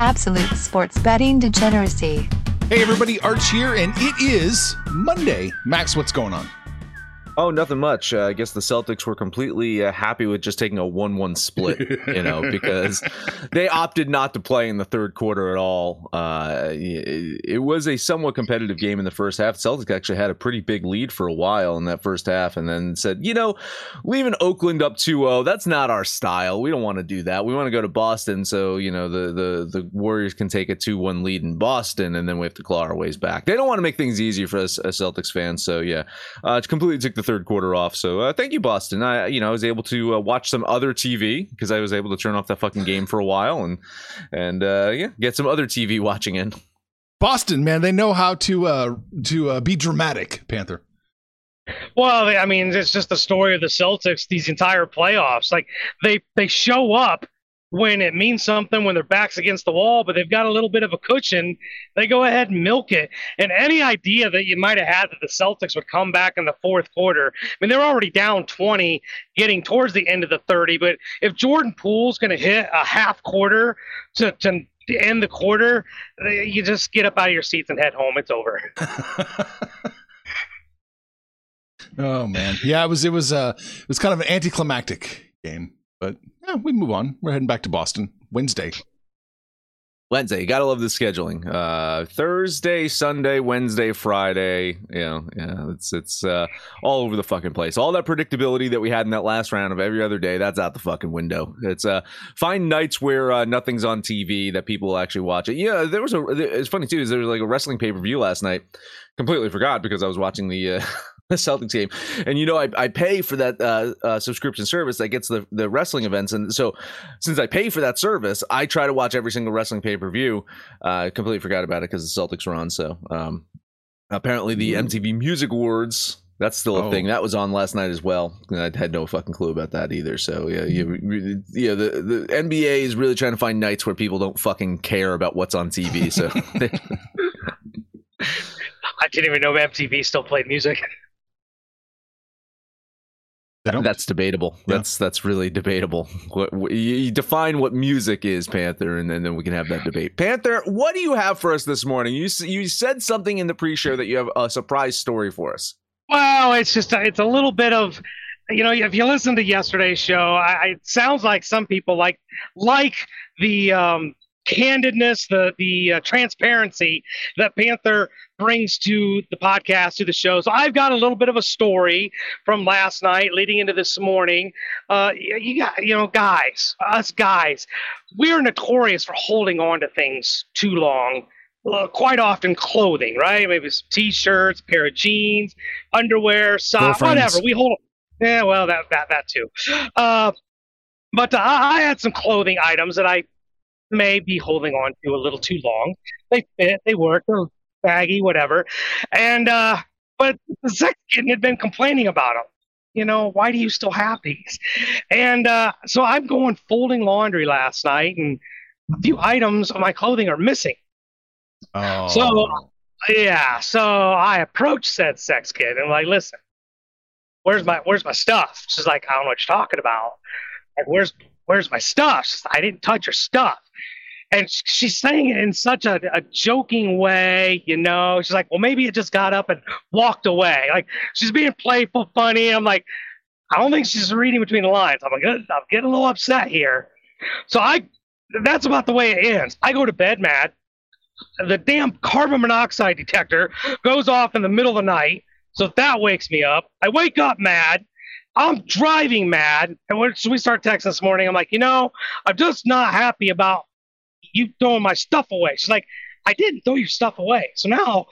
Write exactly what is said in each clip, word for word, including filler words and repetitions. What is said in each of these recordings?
Absolute sports betting degeneracy. Hey everybody, Arch here, and it is Monday. Max, what's going on? Oh, nothing much. Uh, I guess the Celtics were completely uh, happy with just taking a one one split, you know, because they opted not to play in the third quarter at all. Uh, it, it was a somewhat competitive game in the first half. Celtics actually had a pretty big lead for a while in that first half and then said, you know, leaving Oakland up two oh, that's not our style. We don't want to do that. We want to go to Boston. So, you know, the, the, the Warriors can take a two one lead in Boston, and then we have to claw our ways back. They don't want to make things easier for us as Celtics fans. So, yeah, uh, it's completely took the third quarter off. So uh, thank you, Boston. I, you know, I was able to uh, watch some other T V because I was able to turn off that fucking game for a while and, and uh, yeah, get some other T V watching in. Boston, man, they know how to uh, to uh, be dramatic, Panther. Well, I mean, it's just the story of the Celtics these entire playoffs. Like they they show up when it means something, when their back's against the wall, but they've got a little bit of a cushion, they go ahead and milk it. And any idea that you might have had that the Celtics would come back in the fourth quarter, I mean, they're already down twenty, getting towards the end of the thirty, but if Jordan Poole's going to hit a half quarter to, to end the quarter, you just get up out of your seats and head home. It's over. Oh, man. Yeah, it was, it was, uh, it was kind of an anticlimactic game, but... Yeah, we move on. We're heading back to Boston Wednesday. Wednesday, you gotta love the scheduling. Uh, Thursday, Sunday, Wednesday, Friday. You know, yeah, it's it's uh, all over the fucking place. All that predictability that we had in that last round of every other day, that's out the fucking window. It's uh, find nights where uh, nothing's on T V that people actually watch it. Yeah, there was a. It's funny too. Is there was like a wrestling pay per view last night? Completely forgot because I was watching the. Uh, The Celtics game, and you know I, I pay for that uh, uh, subscription service that gets the, the wrestling events, and so since I pay for that service, I try to watch every single wrestling pay per view. I uh, completely forgot about it because the Celtics were on. So um, apparently the M T V Music Awards, that's still a oh. thing that was on last night as well. And I had no fucking clue about that either. So yeah, you, yeah, the the N B A is really trying to find nights where people don't fucking care about what's on T V. So I didn't even know M T V still played music. That's debatable. Yeah. That's that's really debatable. What, what, you define what music is, Panther, and then, then we can have that debate. Panther, what do you have for us this morning? You you said something in the pre-show that you have a surprise story for us. Well, it's just a, it's a little bit of, you know, if you listen to yesterday's show, I, it sounds like some people like like the um, candidness, the the uh, transparency that Panther brings to the podcast, to the show. So I've got a little bit of a story from last night leading into this morning. Uh, you got, you know, guys, us guys, we're notorious for holding on to things too long. Uh, quite often clothing, right? Maybe some t-shirts, pair of jeans, underwear, socks, whatever. We hold. Yeah, well, that that that too. Uh, but uh, I had some clothing items that I may be holding on to a little too long. They fit, they work. They're baggy, whatever. And, uh, but the sex kitten had been complaining about them. You know, why do you still have these? And, uh, so I'm going folding laundry last night and a few items of my clothing are missing. Oh. So, yeah. So I approached said sex kitten and I'm like, listen, where's my, where's my stuff? She's like, I don't know what you're talking about. Like, where's, where's my stuff? She's like, I didn't touch your stuff. And she's saying it in such a, a joking way, you know. She's like, well, maybe it just got up and walked away. Like, she's being playful, funny. I'm like, I don't think she's reading between the lines. I'm like, I'm getting a little upset here. So I, that's about the way it ends. I go to bed, Matt. The damn carbon monoxide detector goes off in the middle of the night. So that wakes me up. I wake up mad. I'm driving mad. And when we start texting this morning, I'm like, you know, I'm just not happy about you throwing my stuff away. She's like, I didn't throw your stuff away. So now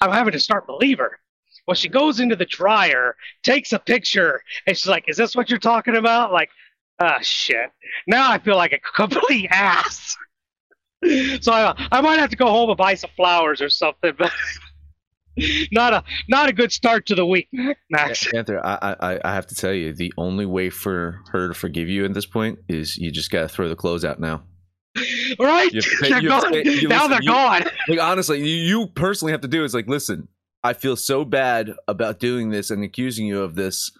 I'm having to start believing her. Well, she goes into the dryer, takes a picture, and she's like, is this what you're talking about? Like, ah, oh, shit. Now I feel like a complete ass. So I, I might have to go home and buy some flowers or something, but... Not a not a good start to the week, Max. Panther, I, I I have to tell you, the only way for her to forgive you at this point is you just gotta throw the clothes out now. Right? You, they're you, gone. You, you, now listen, they're you, gone. Like, honestly, you, you personally have to do is like, listen, I feel so bad about doing this and accusing you of this.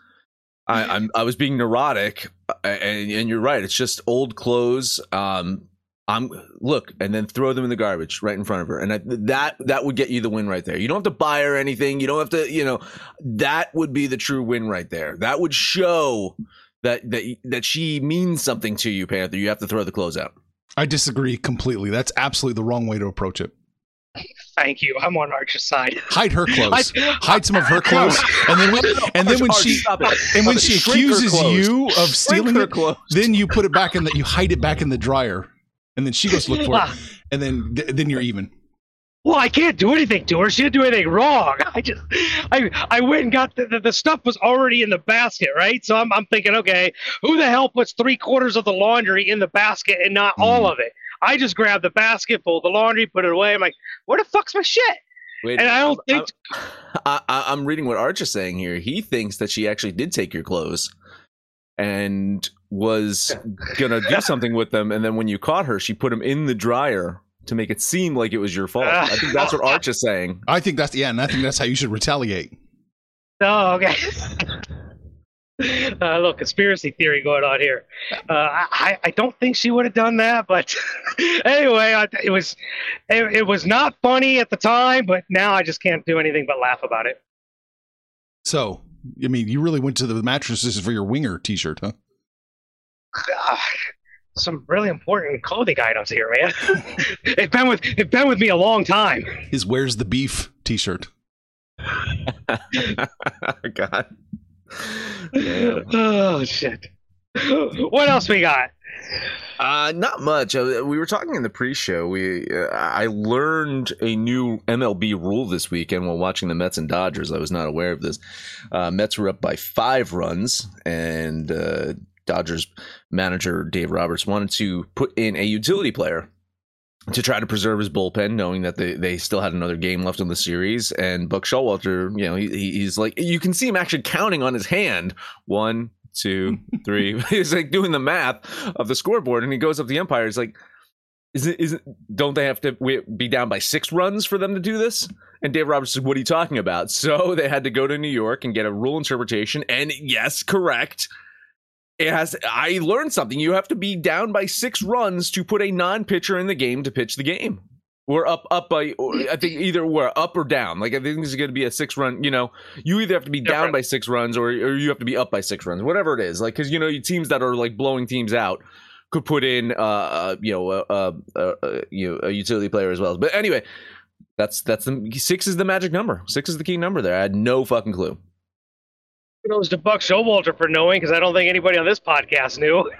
I I'm, I was being neurotic, and, and you're right. It's just old clothes. Um, I'm look, and then throw them in the garbage right in front of her. And I, that that would get you the win right there. You don't have to buy her anything. You don't have to, you know, that would be the true win right there. That would show that that that she means something to you, Panther. You have to throw the clothes out. I disagree completely. That's absolutely the wrong way to approach it. Thank you. I'm on Archer's side. Hide her clothes. I, Hide some of her clothes, and then when, and then when Arch, she and when she accuses you of stealing her clothes, then you put it back in that you hide it back in the dryer, and then she goes look for it, and then then you're even. Well, I can't do anything to her. She didn't do anything wrong. I just, I, I went and got the, the the stuff was already in the basket, right? So I'm I'm thinking, okay, who the hell puts three quarters of the laundry in the basket and not mm. all of it? I just grabbed the basket, full of the laundry, put it away. I'm like, where the fuck's my shit? Wait, and I don't I'm, think I'm, I, I'm reading what Arch is saying here. He thinks that she actually did take your clothes and was gonna do something with them. And then when you caught her, she put them in the dryer to make it seem like it was your fault. I think that's what Arch is saying. I think that's yeah, and I think that's how you should retaliate. Oh, okay. Uh, look, conspiracy theory going on here. Uh, I, I don't think she would have done that, but anyway, I, it was it, it was not funny at the time, but now I just can't do anything but laugh about it. So, I mean, you really went to the mattresses for your winger T-shirt, huh? Uh, some really important clothing items here, man. it's been with it's been with me a long time. His "Where's the Beef" T-shirt. God. Damn. Oh shit! What else we got? Uh, not much. Uh, we were talking in the pre-show. We uh, I learned a new M L B rule this weekend while watching the Mets and Dodgers. I was not aware of this. Uh, Mets were up by five runs, and uh, Dodgers manager Dave Roberts wanted to put in a utility player to try to preserve his bullpen, knowing that they, they still had another game left in the series. And Buck Showalter, you know, he, he's like, you can see him actually counting on his hand. One, two, three. He's like doing the math of the scoreboard. And he goes up to the umpire. He's like, is it, is it, don't they have to be down by six runs for them to do this? And Dave Roberts said, what are you talking about? So they had to go to New York and get a rule interpretation. And yes, correct. It has. I learned something. You have to be down by six runs to put a non-pitcher in the game to pitch the game. We're up, up by. I think either we're up or down. Like I think this is going to be a six-run. You know, you either have to be Different. down by six runs or or you have to be up by six runs. Whatever it is, like because you know teams that are like blowing teams out could put in, uh, you know, uh, uh, uh, you know, a utility player as well. But anyway, that's that's the six is the magic number. Six is the key number there. I had no fucking clue. Goes to Buck Showalter for knowing, because I don't think anybody on this podcast knew.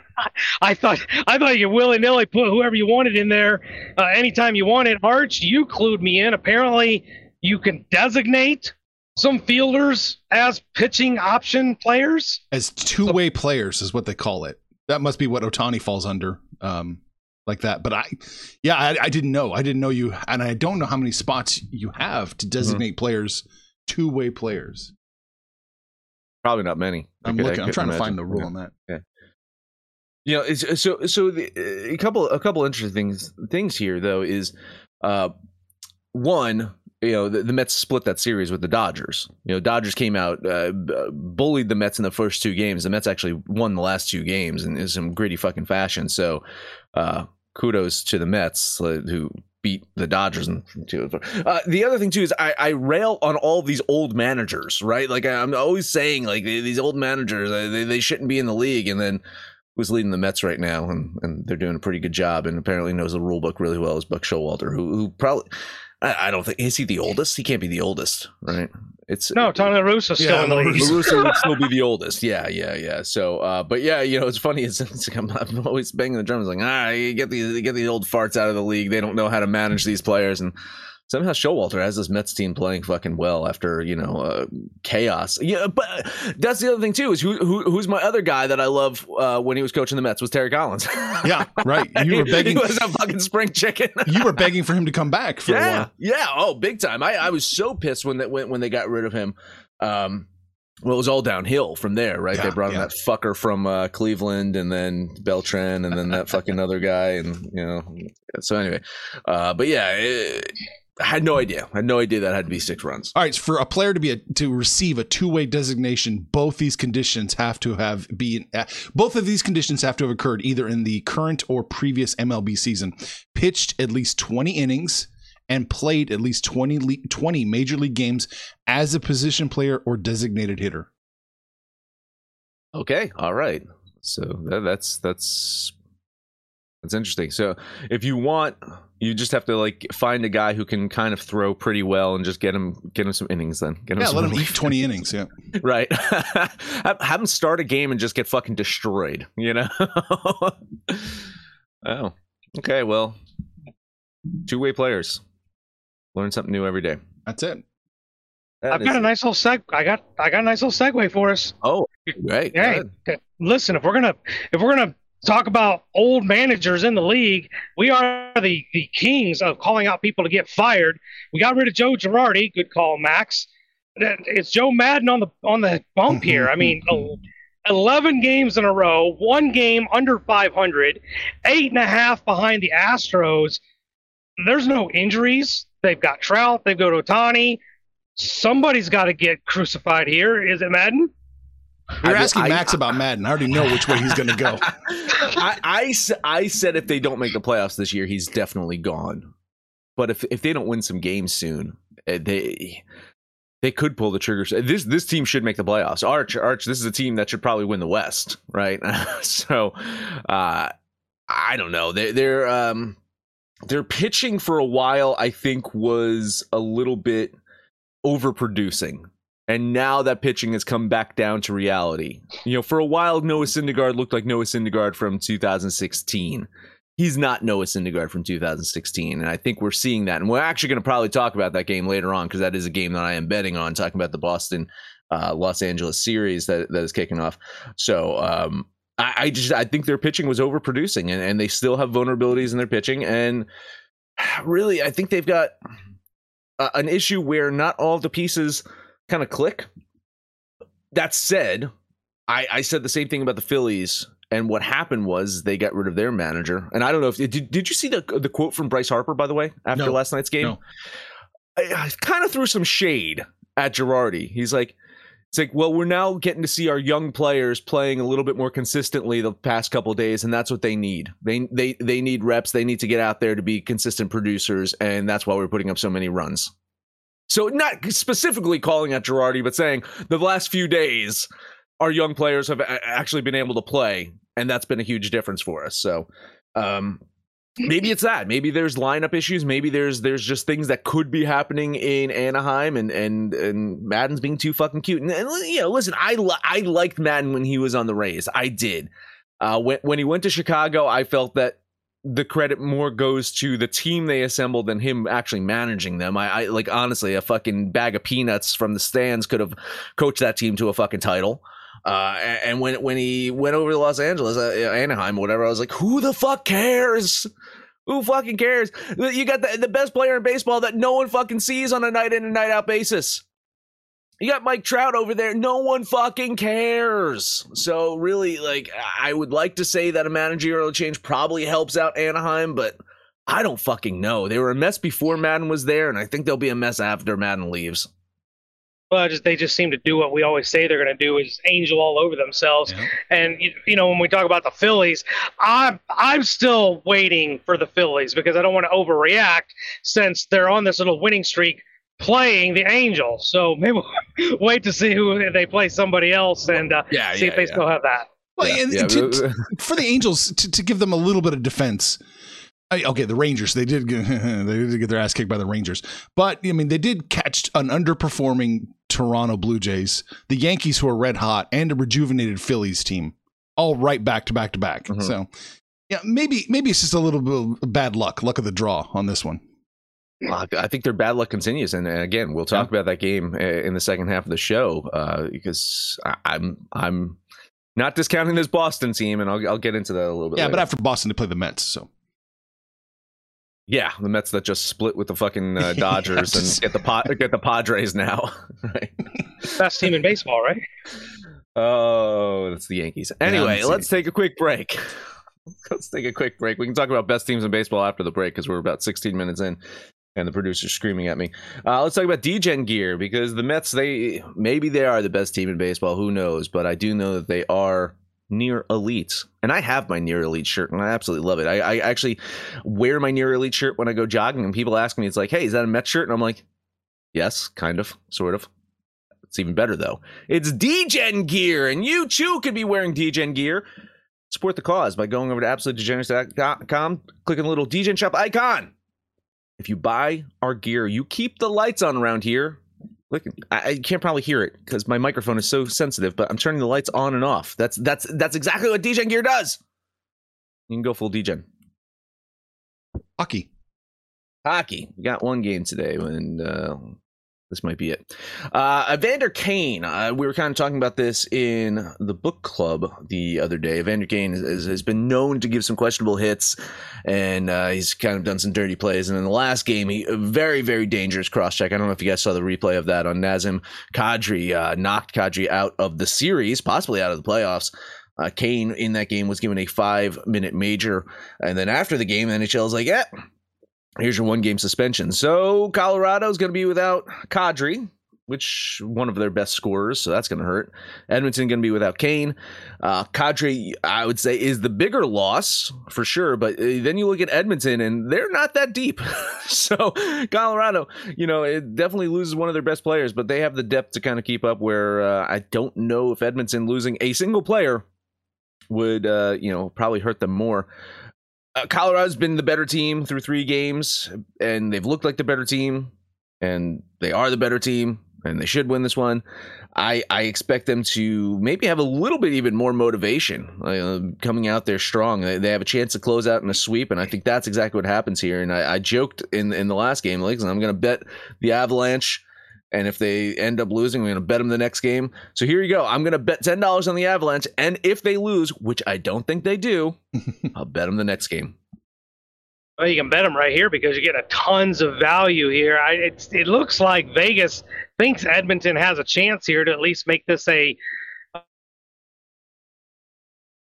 I thought I thought you willy-nilly put whoever you wanted in there uh, anytime you wanted. Arch, you clued me in. Apparently, you can designate some fielders as pitching option players. As two-way so, players is what they call it. That must be what Otani falls under, um, like that. But, I, yeah, I, I didn't know. I didn't know you, and I don't know how many spots you have to designate mm-hmm. players, two-way players. Probably not many. I'm looking. I'm trying to find the rule on that. Yeah. You know, it's, so so the, a couple a couple interesting things things here though is, uh, one, you know, the, the Mets split that series with the Dodgers. You know, Dodgers came out uh, bullied the Mets in the first two games. The Mets actually won the last two games in, in some gritty fucking fashion. So, uh, kudos to the Mets uh, who beat the Dodgers. And uh, the other thing too is I, I rail on all these old managers, right? Like I'm always saying, like these old managers, they, they shouldn't be in the league. And then who's leading the Mets right now, and, and they're doing a pretty good job, and apparently knows the rule book really well, is Buck Showalter, who, who probably I, I don't think is he the oldest. He can't be the oldest, right? It's no Tony La Russa still yeah, in the league. La Russa would still be the oldest. Yeah, yeah, yeah. So, uh, but yeah, you know, it's funny. It's, it's like I'm, I'm always banging the drums, like ah, you get these get these old farts out of the league. They don't know how to manage these players, and somehow Showalter has this Mets team playing fucking well after you know uh, chaos. Yeah, but that's the other thing too is who, who who's my other guy that I love uh, when he was coaching the Mets was Terry Collins. Yeah, right. You were begging. He was a fucking spring chicken. You were begging for him to come back. For yeah, a while. yeah. Oh, big time. I, I was so pissed when that when when they got rid of him. Um, Well, it was all downhill from there, right? Yeah, they brought in yeah. that fucker from uh, Cleveland, and then Beltran, and then that fucking other guy, and you know. So anyway, uh, but yeah, it, I had no idea. I had no idea that had to be six runs. All right, so for a player to be a, to receive a two-way designation, both these conditions have to have been uh, both of these conditions have to have occurred either in the current or previous M L B season. Pitched at least twenty innings and played at least twenty, le- twenty major league games as a position player or designated hitter. Okay, all right. So that, that's that's that's interesting. So if you want, you just have to like find a guy who can kind of throw pretty well and just get him get him some innings then. Get him yeah, some let him eat twenty innings, yeah. Right. have, have him start a game and just get fucking destroyed, you know? Oh. Okay, well, two-way players. Learn something new every day. That's it. That I've got a it. nice little seg. I got I got a nice little segue for us. Oh, great. Hey, listen, if we're gonna if we're gonna talk about old managers in the league, we are the, the kings of calling out people to get fired. We got rid of Joe Girardi. Good call, Max. It's Joe Maddon on the on the bump here. I mean, eleven games in a row, one game under five hundred, eight and a half behind the Astros. There's no injuries. They've got Trout. They've got Otani. Somebody's got to get crucified here. Is it Maddon? You're I, asking I, Max I, about Maddon. I already know which way he's going to go. I, I, I said if they don't make the playoffs this year, he's definitely gone. But if if they don't win some games soon, they they could pull the trigger. This this team should make the playoffs. Arch, Arch, this is a team that should probably win the West, right? So uh, I don't know. They, they're um, their pitching for a while, I think, was a little bit overproducing, and now that pitching has come back down to reality. You know, for a while, Noah Syndergaard looked like Noah Syndergaard from two thousand sixteen. He's not Noah Syndergaard from two thousand sixteen, and I think we're seeing that. And we're actually going to probably talk about that game later on, because that is a game that I am betting on, talking about the Boston uh, Los Angeles series that, that is kicking off. So um, I, I just I think their pitching was overproducing, and, and they still have vulnerabilities in their pitching. And really, I think they've got Uh, an issue where not all the pieces kind of click. That said, I, I said the same thing about the Phillies, and what happened was they got rid of their manager. And I don't know if did, did you see the the quote from Bryce Harper, by the way, after no, last night's game? No. I, I kind of threw some shade at Girardi. He's like, it's like, well, we're now getting to see our young players playing a little bit more consistently the past couple of days, and that's what they need. They they they need reps. They need to get out there to be consistent producers, and that's why we're putting up so many runs. So not specifically calling out Girardi, but saying the last few days our young players have actually been able to play, and that's been a huge difference for us. So um, maybe it's that. Maybe there's lineup issues. Maybe there's there's just things that could be happening in Anaheim, and and and Maddon's being too fucking cute. And, and you know, listen, I li- I liked Maddon when he was on the Rays. I did. Uh, when when he went to Chicago, I felt that the credit more goes to the team they assembled than him actually managing them. I, I like honestly, a fucking bag of peanuts from the stands could have coached that team to a fucking title. Uh, and when when he went over to Los Angeles, uh, Anaheim, whatever, I was like, who the fuck cares? Who fucking cares? You got the, the best player in baseball that no one fucking sees on a night in and night out basis. You got Mike Trout over there. No one fucking cares. So really, like, I would like to say that a managerial change probably helps out Anaheim, but I don't fucking know. They were a mess before Maddon was there, and I think they'll be a mess after Maddon leaves. But just, they just seem to do what we always say they're going to do, is angel all over themselves. Yeah. And, you, you know, when we talk about the Phillies, I'm, I'm still waiting for the Phillies, because I don't want to overreact since they're on this little winning streak playing the Angels. So maybe we'll wait to see who they play, somebody else, and uh, yeah, see yeah, if they yeah. still have that. Well, yeah, and yeah. To, to, for the Angels, to, to give them a little bit of defense, okay, the Rangers, they did, get, they did get their ass kicked by the Rangers. But, I mean, they did catch an underperforming Toronto Blue Jays, the Yankees, who are red hot, and a rejuvenated Phillies team, all right back to back to back. Mm-hmm. So, yeah, maybe maybe it's just a little bit of bad luck, luck of the draw on this one. I think their bad luck continues. And again, we'll talk yeah. about that game in the second half of the show, uh, because I'm I'm not discounting this Boston team, and I'll, I'll get into that a little bit. Yeah, later. But after Boston, to play the Mets, so. Yeah, the Mets that just split with the fucking uh, Dodgers and get the pot, get the Padres now. Right? Best team in baseball, right? Oh, that's the Yankees. Anyway, yeah, let's take a quick break. Let's take a quick break. We can talk about best teams in baseball after the break, because we're about sixteen minutes in. And the producer's screaming at me. Uh, let's talk about D-Gen gear, because the Mets, they maybe they are the best team in baseball. Who knows? But I do know that they are near elite. And I have my near elite shirt, and I absolutely love it. I, I actually wear my near elite shirt when I go jogging, and people ask me, it's like, hey, is that a Mets shirt? And I'm like, yes, kind of, sort of. It's even better, though. It's D-Gen gear, and you, too, could be wearing D-Gen gear. Support the cause by going over to absolute degeneracy dot com, clicking the little D-Gen shop icon. If you buy our gear, you keep the lights on around here. Look, I, I can't probably hear it because my microphone is so sensitive, but I'm turning the lights on and off. That's that's that's exactly what D-Gen gear does. You can go full D-Gen. Hockey. Hockey. We got one game today, and uh, this might be it. Uh, Evander Kane. Uh, we were kind of talking about this in the book club the other day. Evander Kane has, has been known to give some questionable hits, and uh, he's kind of done some dirty plays. And in the last game, he a very, very dangerous cross-check. I don't know if you guys saw the replay of that on Nazem Kadri. Uh, knocked Kadri out of the series, possibly out of the playoffs. Uh, Kane in that game was given a five-minute major. And then after the game, the N H L is like, yeah. Here's your one-game suspension. So Colorado's going to be without Kadri, which one of their best scorers, so that's going to hurt. Edmonton going to be without Kane. Uh, Kadri, I would say, is the bigger loss for sure, but then you look at Edmonton, and they're not that deep. So Colorado, you know, it definitely loses one of their best players, but they have the depth to kind of keep up where uh, I don't know if Edmonton losing a single player would, uh, you know, probably hurt them more. Uh, Colorado's been the better team through three games, and they've looked like the better team, and they are the better team, and they should win this one. I, I expect them to maybe have a little bit even more motivation uh, coming out there strong. They, they have a chance to close out in a sweep, and I think that's exactly what happens here. And I, I joked in, in the last game, like, I'm going to bet the Avalanche, and if they end up losing, we're going to bet them the next game. So here you go. I'm going to bet ten dollars on the Avalanche, and if they lose, which I don't think they do, I'll bet them the next game. Well, you can bet them right here because you get a tons of value here. I, it, it looks like Vegas thinks Edmonton has a chance here to at least make this a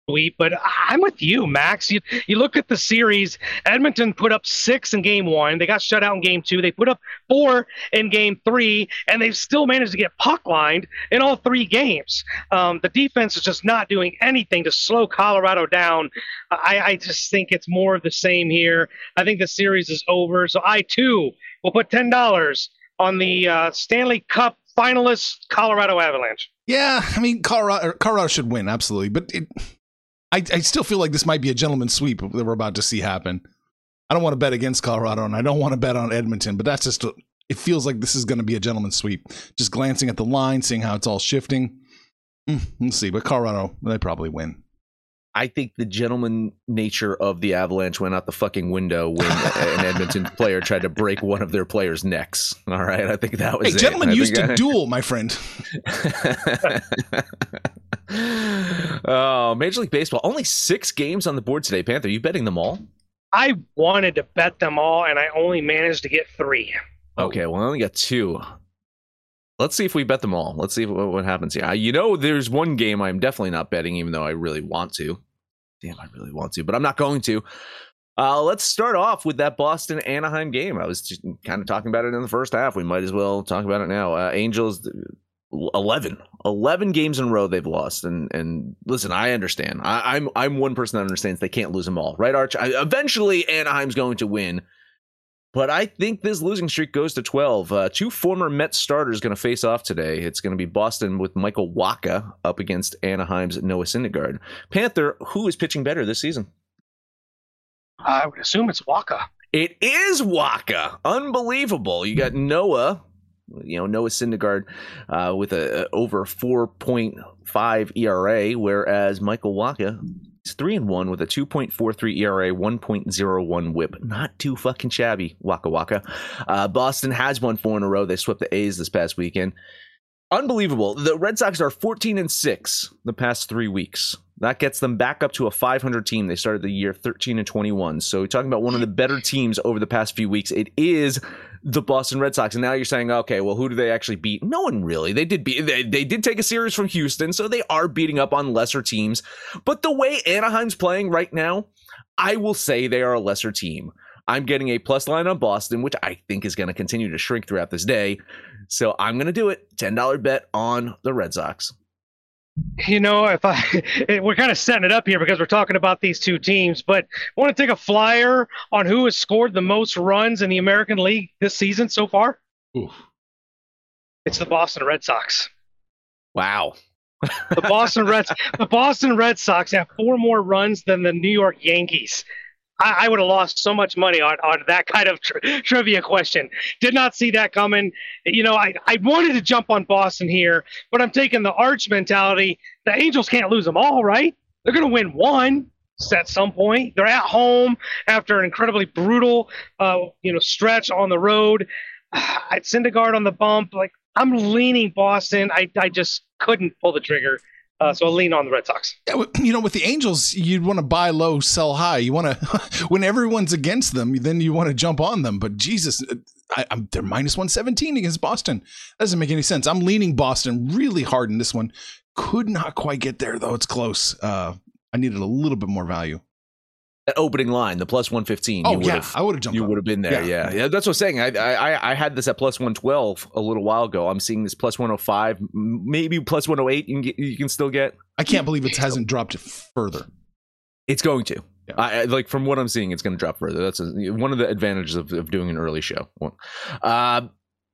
sweep. But I'm with you, Max. You, you look at the series, Edmonton put up six in game one. They got shut out in game two. They put up four in game three, and they've still managed to get puck lined in all three games. Um, the defense is just not doing anything to slow Colorado down. I, I just think it's more of the same here. I think the series is over. So I, too, will put ten dollars on the uh, Stanley Cup finalists, Colorado Avalanche. Yeah, I mean, Colorado, Colorado should win, absolutely. But it... I, I still feel like this might be a gentleman's sweep that we're about to see happen. I don't want to bet against Colorado, and I don't want to bet on Edmonton, but that's just, a, it feels like this is going to be a gentleman's sweep. Just glancing at the line, seeing how it's all shifting. Mm, we'll see, but Colorado, they probably win. I think the gentleman nature of the Avalanche went out the fucking window when an Edmonton player tried to break one of their players' necks. All right, I think that was hey, it. Gentlemen used to I... duel, my friend. Oh, Major League Baseball. Only six games on the board today. Panther, you betting them all? I wanted to bet them all, and I only managed to get three. Okay, well, I only got two. Let's see if we bet them all. Let's see what, what happens here. I, you know, there's one game I'm definitely not betting, even though I really want to. Damn, I really want to, but I'm not going to. Uh, let's start off with that Boston-Anaheim game. I was just kind of talking about it in the first half. We might as well talk about it now. Uh, Angels, eleven games in a row they've lost. And and listen, I understand. I, I'm, I'm one person that understands they can't lose them all. Right, Arch? I, eventually, Anaheim's going to win. But I think this losing streak goes to twelve. Uh, two former Mets starters going to face off today. It's going to be Boston with Michael Wacha up against Anaheim's Noah Syndergaard. Panther, who is pitching better this season? I would assume it's Wacha. It is Wacha. Unbelievable. You got Noah, you know, Noah Syndergaard uh, with a, a over four point five E R A, whereas Michael Wacha... He's three and one with a two point four three E R A, one point zero one WHIP. Not too fucking shabby, Wacha Wacha. Uh, Boston has won four in a row. They swept the A's this past weekend. Unbelievable. The Red Sox are fourteen and six the past three weeks. That gets them back up to a five hundred team. They started the year thirteen and twenty one. So we're talking about one of the better teams over the past few weeks. It is the Boston Red Sox. And now you're saying, okay, well, who do they actually beat? No one really. They did beat. They, they did take a series from Houston, so they are beating up on lesser teams. But the way Anaheim's playing right now, I will say they are a lesser team. I'm getting a plus line on Boston, which I think is going to continue to shrink throughout this day. So I'm going to do it. ten dollar bet on the Red Sox. You know, if I we're kind of setting it up here because we're talking about these two teams, but I want to take a flyer on who has scored the most runs in the American League this season so far. Oof. It's the Boston Red Sox. Wow. The Boston Red the Boston Red Sox have four more runs than the New York Yankees. I, I would have lost so much money on, on that kind of tri- trivia question. Did not see that coming. You know, I, I wanted to jump on Boston here, but I'm taking the arch mentality. The Angels can't lose them all, right? They're going to win one at some point. They're at home after an incredibly brutal, uh, you know, stretch on the road. Uh, Syndergaard on the bump. Like, I'm leaning Boston. I, I just couldn't pull the trigger. Uh, so I'll lean on the Red Sox. Yeah, you know, with the Angels, you'd want to buy low, sell high. You want to, when everyone's against them, then you want to jump on them. But Jesus, I, I'm, they're minus one seventeen against Boston. That doesn't make any sense. I'm leaning Boston really hard in this one. Could not quite get there, though. It's close. Uh, I needed a little bit more value. That opening line, the plus one fifteen. Oh, you yeah. I would have jumped. You would have been there. Yeah. yeah. Yeah. That's what I'm saying. I, I I had this at plus one twelve a little while ago. I'm seeing this plus one oh five, maybe plus one oh eight. You can, get, you can still get. I can't believe it hasn't dropped further. It's going to. Yeah. I, like from what I'm seeing, it's going to drop further. That's a, one of the advantages of, of doing an early show. Uh,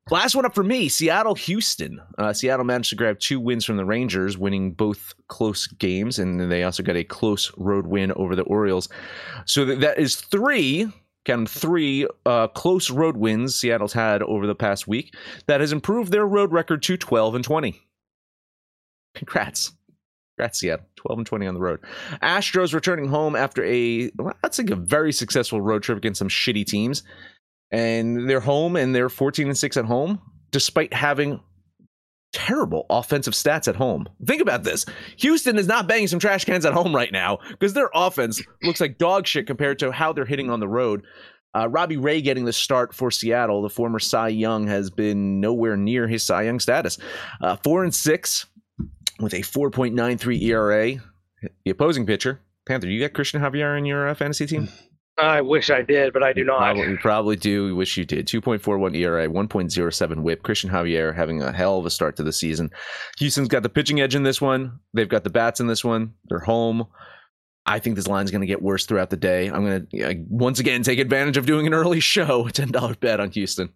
last one up for me, Seattle, Houston. Uh, Seattle managed to grab two wins from the Rangers, winning both close games, and they also got a close road win over the Orioles. So th- that is three, count them, three uh, close road wins Seattle's had over the past week. That has improved their road record to twelve and twenty. Congrats. Congrats, Seattle. twelve and twenty on the road. Astros returning home after a, that's like a very successful road trip against some shitty teams. And they're home, and they're fourteen and six at home, despite having terrible offensive stats at home. Think about this. Houston is not banging some trash cans at home right now because their offense looks like dog shit compared to how they're hitting on the road. Uh, Robbie Ray getting the start for Seattle. The former Cy Young has been nowhere near his Cy Young status. Uh, four and six with a four point nine three E R A. The opposing pitcher, Panther, you got Christian Javier in your uh, fantasy team? I wish I did, but I do not. Probably, we probably do. We wish you did. two point four one E R A, one point oh seven whip. Christian Javier having a hell of a start to the season. Houston's got the pitching edge in this one. They've got the bats in this one. They're home. I think this line's going to get worse throughout the day. I'm going to, I, once again, take advantage of doing an early show, a ten dollar bet on Houston.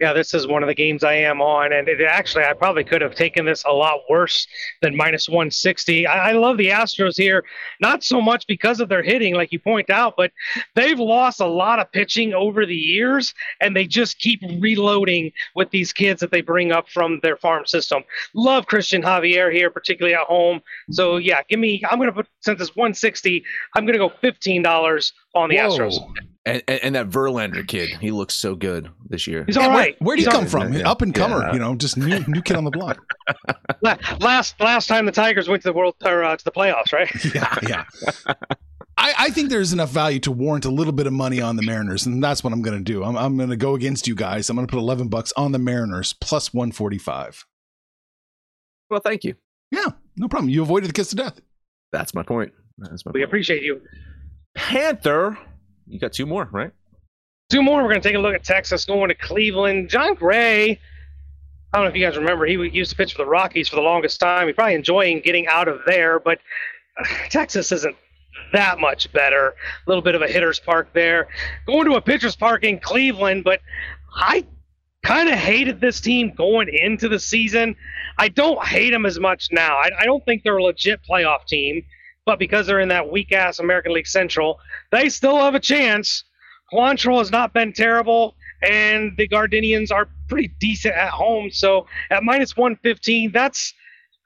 Yeah, this is one of the games I am on, and it actually, I probably could have taken this a lot worse than minus one sixty. I, I love the Astros here, not so much because of their hitting, like you point out, but they've lost a lot of pitching over the years, and they just keep reloading with these kids that they bring up from their farm system. Love Christian Javier here, particularly at home. So, yeah, give me, I'm going to put, since it's one sixty, I'm going to go fifteen dollars on the Whoa. Astros. And, and, and that Verlander kid, he looks so good this year. He's all right. Where, where'd he come right. from? Yeah. Up and comer, yeah. you know, just new new kid on the block. Last last time the Tigers went to the world or uh, to the playoffs, right? Yeah, yeah. I, I think there's enough value to warrant a little bit of money on the Mariners, and that's what I'm going to do. I'm I'm going to go against you guys. I'm going to put eleven bucks on the Mariners plus one forty-five. Well, thank you. Yeah, no problem. You avoided the kiss to death. That's my point. That's my we point. Appreciate you, Panther. You got two more, right? Two more. We're going to take a look at Texas going to Cleveland. John Gray, I don't know if you guys remember, he used to pitch for the Rockies for the longest time. He's probably enjoying getting out of there, but Texas isn't that much better. A little bit of a hitter's park there. Going to a pitcher's park in Cleveland, but I kind of hated this team going into the season. I don't hate them as much now. I, I don't think they're a legit playoff team. But because they're in that weak-ass American League Central, they still have a chance. Quantrill has not been terrible, and the Guardians are pretty decent at home. So at minus one fifteen, that's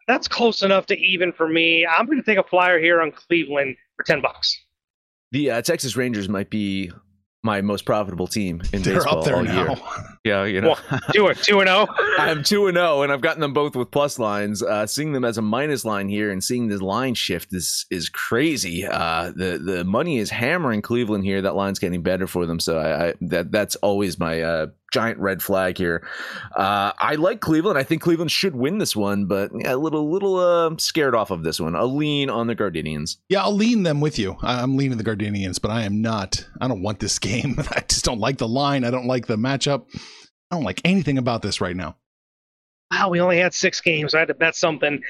that's close enough to even for me. I'm going to take a flyer here on Cleveland for ten bucks. The uh, Texas Rangers might be my most profitable team in They're baseball up there all now. Year. Yeah, you know, well, two and two and zero. I'm two and zero, and I've gotten them both with plus lines. Uh, seeing them as a minus line here, and seeing this line shift is is crazy. Uh, the the money is hammering Cleveland here. That line's getting better for them, so I, I that that's always my uh, giant red flag here. Uh, I like Cleveland. I think Cleveland should win this one, but yeah, a little, little uh, scared off of this one. I'll lean on the Guardians. Yeah, I'll lean them with you. I'm leaning the Guardians, but I am not. I don't want this game. I just don't like the line. I don't like the matchup. I don't like anything about this right now. Wow, we only had six games. I had to bet something.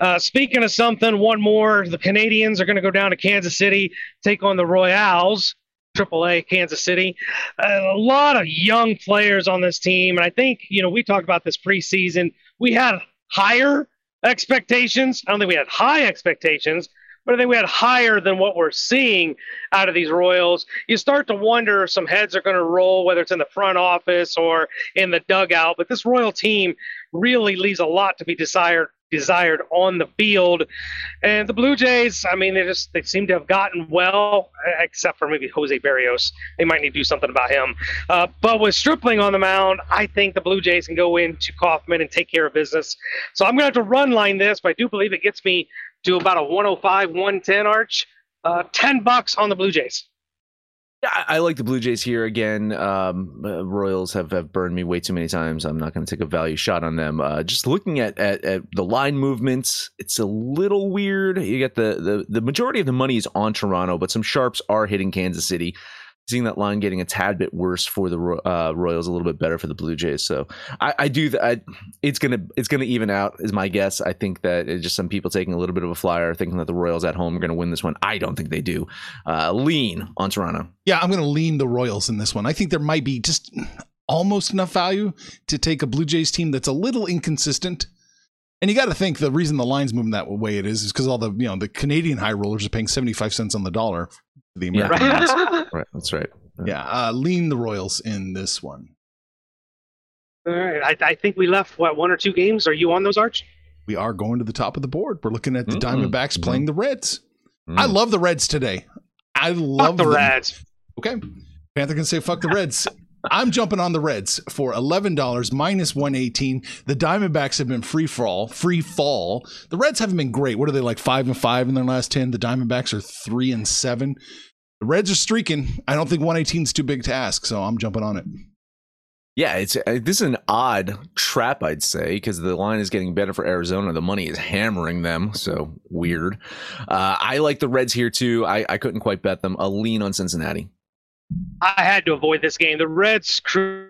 Uh, speaking of something, one more. The Canadians are going to go down to Kansas City, take on the Royals, triple A Kansas City. Uh, a lot of young players on this team. And I think, you know, we talked about this preseason. We had higher expectations. I don't think we had high expectations, but I think we had higher than what we're seeing out of these Royals. You start to wonder if some heads are going to roll, whether it's in the front office or in the dugout. But this Royal team really leaves a lot to be desired desired on the field. And the Blue Jays, I mean, they just they seem to have gotten well, except for maybe Jose Berrios. They might need to do something about him. Uh, but with Stripling on the mound, I think the Blue Jays can go into Kauffman and take care of business. So I'm going to have to run line this, but I do believe it gets me to about a one oh five, one ten arch. Uh, ten bucks on the Blue Jays. I like the Blue Jays here again. Um, uh, Royals have, have burned me way too many times. I'm not going to take a value shot on them. Uh, just looking at, at at the line movements, it's a little weird. You get the, the the majority of the money is on Toronto, but some sharps are hitting Kansas City. Seeing that line getting a tad bit worse for the uh, Royals, a little bit better for the Blue Jays. So I, I do. Th- I, it's gonna it's gonna even out is my guess. I think that it's just some people taking a little bit of a flyer, thinking that the Royals at home are gonna win this one. I don't think they do. Uh, lean on Toronto. Yeah, I'm gonna lean the Royals in this one. I think there might be just almost enough value to take a Blue Jays team that's a little inconsistent. And you got to think the reason the line's moving that way it is is because all the you know the Canadian high rollers are paying seventy-five cents on the dollar. The American yeah. ones. Right, that's right. right. Yeah, uh, lean the Royals in this one. All right, I, I think we left what one or two games. Are you on those, Arch? We are going to the top of the board. We're looking at the mm-hmm. Diamondbacks playing the Reds. Mm. I love the Reds today. I love fuck the them. Reds. Okay, Panther can say fuck the Reds. I'm jumping on the Reds for eleven dollars minus one eighteen. The Diamondbacks have been free fall, free fall. The Reds haven't been great. What are they, like five and five in their last ten? The Diamondbacks are three and seven. The Reds are streaking. I don't think one eighteen is too big to ask, so I'm jumping on it. Yeah, it's uh, this is an odd trap, I'd say, because the line is getting better for Arizona. The money is hammering them, so weird. Uh, I like the Reds here, too. I, I couldn't quite bet them. A lean on Cincinnati. I had to avoid this game. The Reds cruised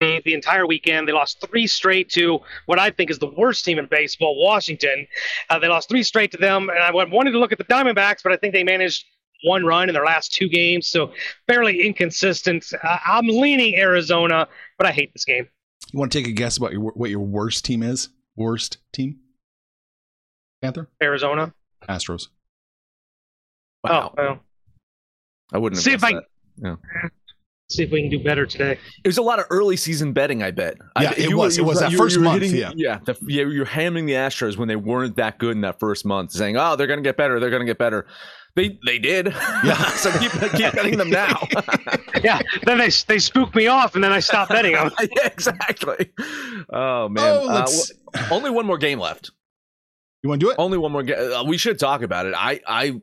the entire weekend. They lost three straight to what I think is the worst team in baseball, Washington. Uh, they lost three straight to them, and I wanted to look at the Diamondbacks, but I think they managed one run in their last two games, so fairly inconsistent. Uh, I'm leaning Arizona, but I hate this game. You want to take a guess about your, what your worst team is? Worst team? Panther? Arizona. Astros. Wow. Oh, well. I wouldn't have see if I yeah. see if we can do better today. It was a lot of early season betting. I bet. Yeah, I, it you, was. You, it was that you, first you month. Hitting, yeah, yeah, the, yeah. You're hammering the Astros when they weren't that good in that first month, saying, "Oh, they're going to get better. They're going to get better." They they did. Yeah. So keep keep betting them now. Yeah. Then they they spooked me off, and then I stopped betting them. Yeah, exactly. Oh man. Oh, uh, well, only one more game left. You want to do it? Only one more game. Uh, we should talk about it. I I.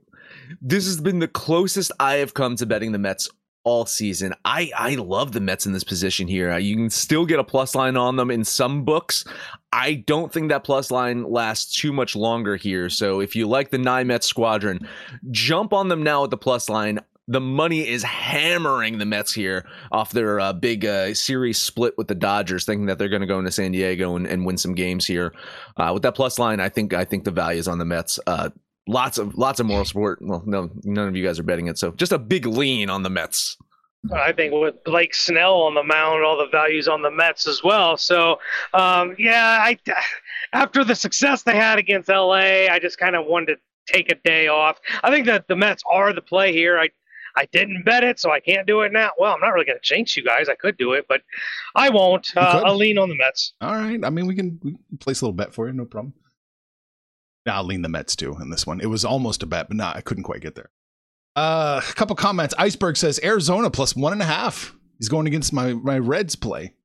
This has been the closest I have come to betting the Mets all season. I, I love the Mets in this position here. You can still get a plus line on them in some books. I don't think that plus line lasts too much longer here. So if you like the nine Mets squadron, jump on them now at the plus line. The money is hammering the Mets here off their uh, big uh, series split with the Dodgers, thinking that they're going to go into San Diego and, and win some games here. Uh, with that plus line, I think I think the value is on the Mets. Uh, Lots of lots of moral support. Well, no, none of you guys are betting it, so just a big lean on the Mets. I think with Blake Snell on the mound, all the values on the Mets as well. So, um, yeah, I after the success they had against L A, I just kind of wanted to take a day off. I think that the Mets are the play here. I I didn't bet it, so I can't do it now. Well, I'm not really going to jinx you guys. I could do it, but I won't. Uh, I'll lean on the Mets. All right. I mean, we can, we can place a little bet for you. No problem. Nah, I'll lean the Mets, too, in this one. It was almost a bet, but nah, I couldn't quite get there. Uh, a couple comments. Iceberg says, Arizona plus one and a half. He's going against my, my Reds play.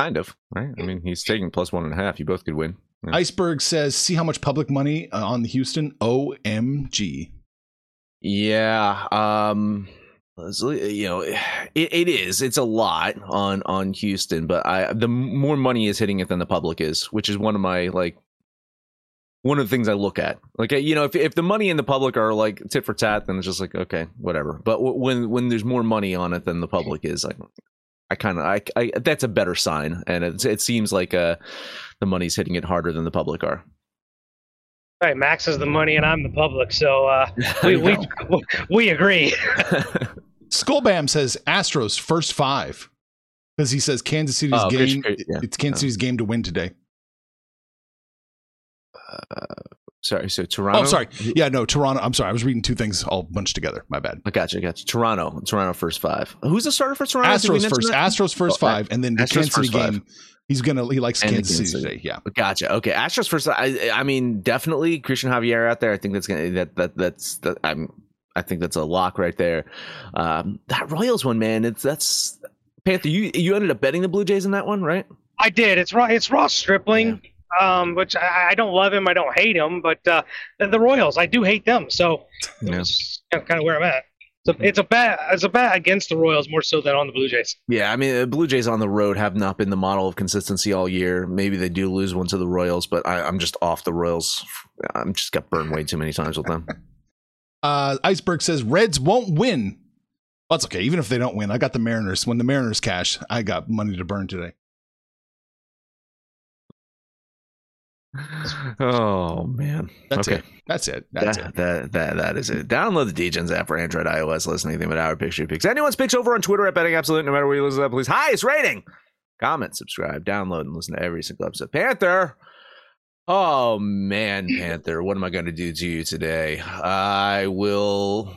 Kind of, right? I mean, he's taking plus one and a half. You both could win. Yeah. Iceberg says, see how much public money on Houston? O M G. Yeah. Um, You know, it, it is. It's a lot on on Houston, but I the more money is hitting it than the public is, which is one of my like one of the things I look at. Like, you know, if if the money and the public are like tit for tat, then it's just like, okay, whatever. But w- when when there's more money on it than the public is, like, I kind of I, I that's a better sign, and it, it seems like uh the money's hitting it harder than the public are. Right, Max is the money, and I'm the public, so uh, we, we we agree. Skullbam says Astros first five because he says Kansas City's oh, game. Christian, yeah. It's Kansas City's game to win today. Uh, sorry, so Toronto. Oh, sorry. Yeah, no, Toronto. I'm sorry. I was reading two things all bunched together. My bad. I gotcha. Gotcha. Toronto. Toronto first five. Who's the starter for Toronto? Astros first. That? Astros first oh, five, and then the Astros Kansas City game. Five. He's going to, he likes Kansas, Kansas City today. Yeah. Gotcha. Okay. Astros first. I, I mean, definitely Christian Javier out there. I think that's going to, that, that, that's, that, I'm, I think that's a lock right there. Um, that Royals one, man, it's, that's Panther. You, you ended up betting the Blue Jays in that one, right? I did. It's right. It's Ross Stripling, yeah. um, which I, I don't love him. I don't hate him, but uh, the Royals, I do hate them. So yeah. That's kind of where I'm at. So it's a bet. It's a bet against the Royals more so than on the Blue Jays. Yeah, I mean, the Blue Jays on the road have not been the model of consistency all year. Maybe they do lose one to the Royals, but I, I'm just off the Royals. I'm just got burned way too many times with them. uh, Iceberg says Reds won't win. Well, that's okay. Even if they don't win, I got the Mariners. When the Mariners cash, I got money to burn today. Oh man, that's okay. it that's it that's that, it that, that that is it Download the Degens app for Android, iOS, listen to anything but our picture picks, anyone's picks, over on Twitter at Betting Absolute. No matter where you listen to that, please highest rating, comment, subscribe, download, and listen to every single episode. Panther, oh man, Panther, what am I going to do to you today? I will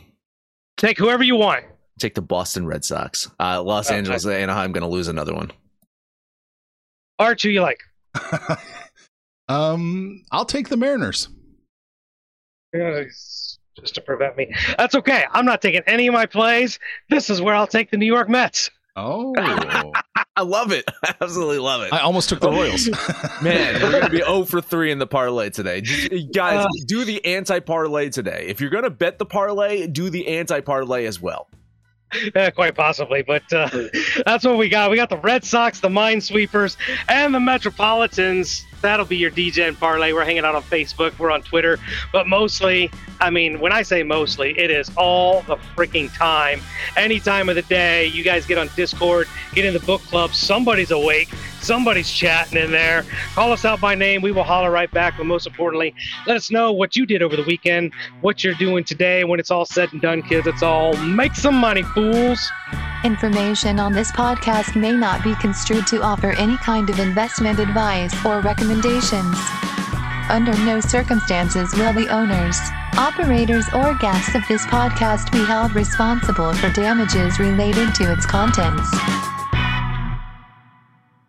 take whoever you want. Take the Boston Red Sox. uh Los oh, Angeles okay. Anaheim, going to lose another one. Arch, who you like? Um, I'll take the Mariners. Just to prevent me. That's okay. I'm not taking any of my plays. This is where I'll take the New York Mets. Oh, I love it. I absolutely love it. I almost took the Royals. Man, we're going to be oh for three in the parlay today. Guys, uh, do the anti-parlay today. If you're going to bet the parlay, do the anti-parlay as well. Yeah, quite possibly, but uh, that's what we got. We got the Red Sox, the Minesweepers, and the Metropolitans. That'll be your D J and parlay. We're hanging out on Facebook. We're on Twitter. But mostly, I mean, when I say mostly, it is all the freaking time. Any time of the day, you guys get on Discord, get in the book club. Somebody's awake. Somebody's chatting in there. Call us out by name. We will holler right back. But most importantly, let us know what you did over the weekend, what you're doing today. When it's all said and done, kids, it's all make some money, fools. Information on this podcast may not be construed to offer any kind of investment advice or recommendations. Under no circumstances will the owners, operators, or guests of this podcast be held responsible for damages related to its contents.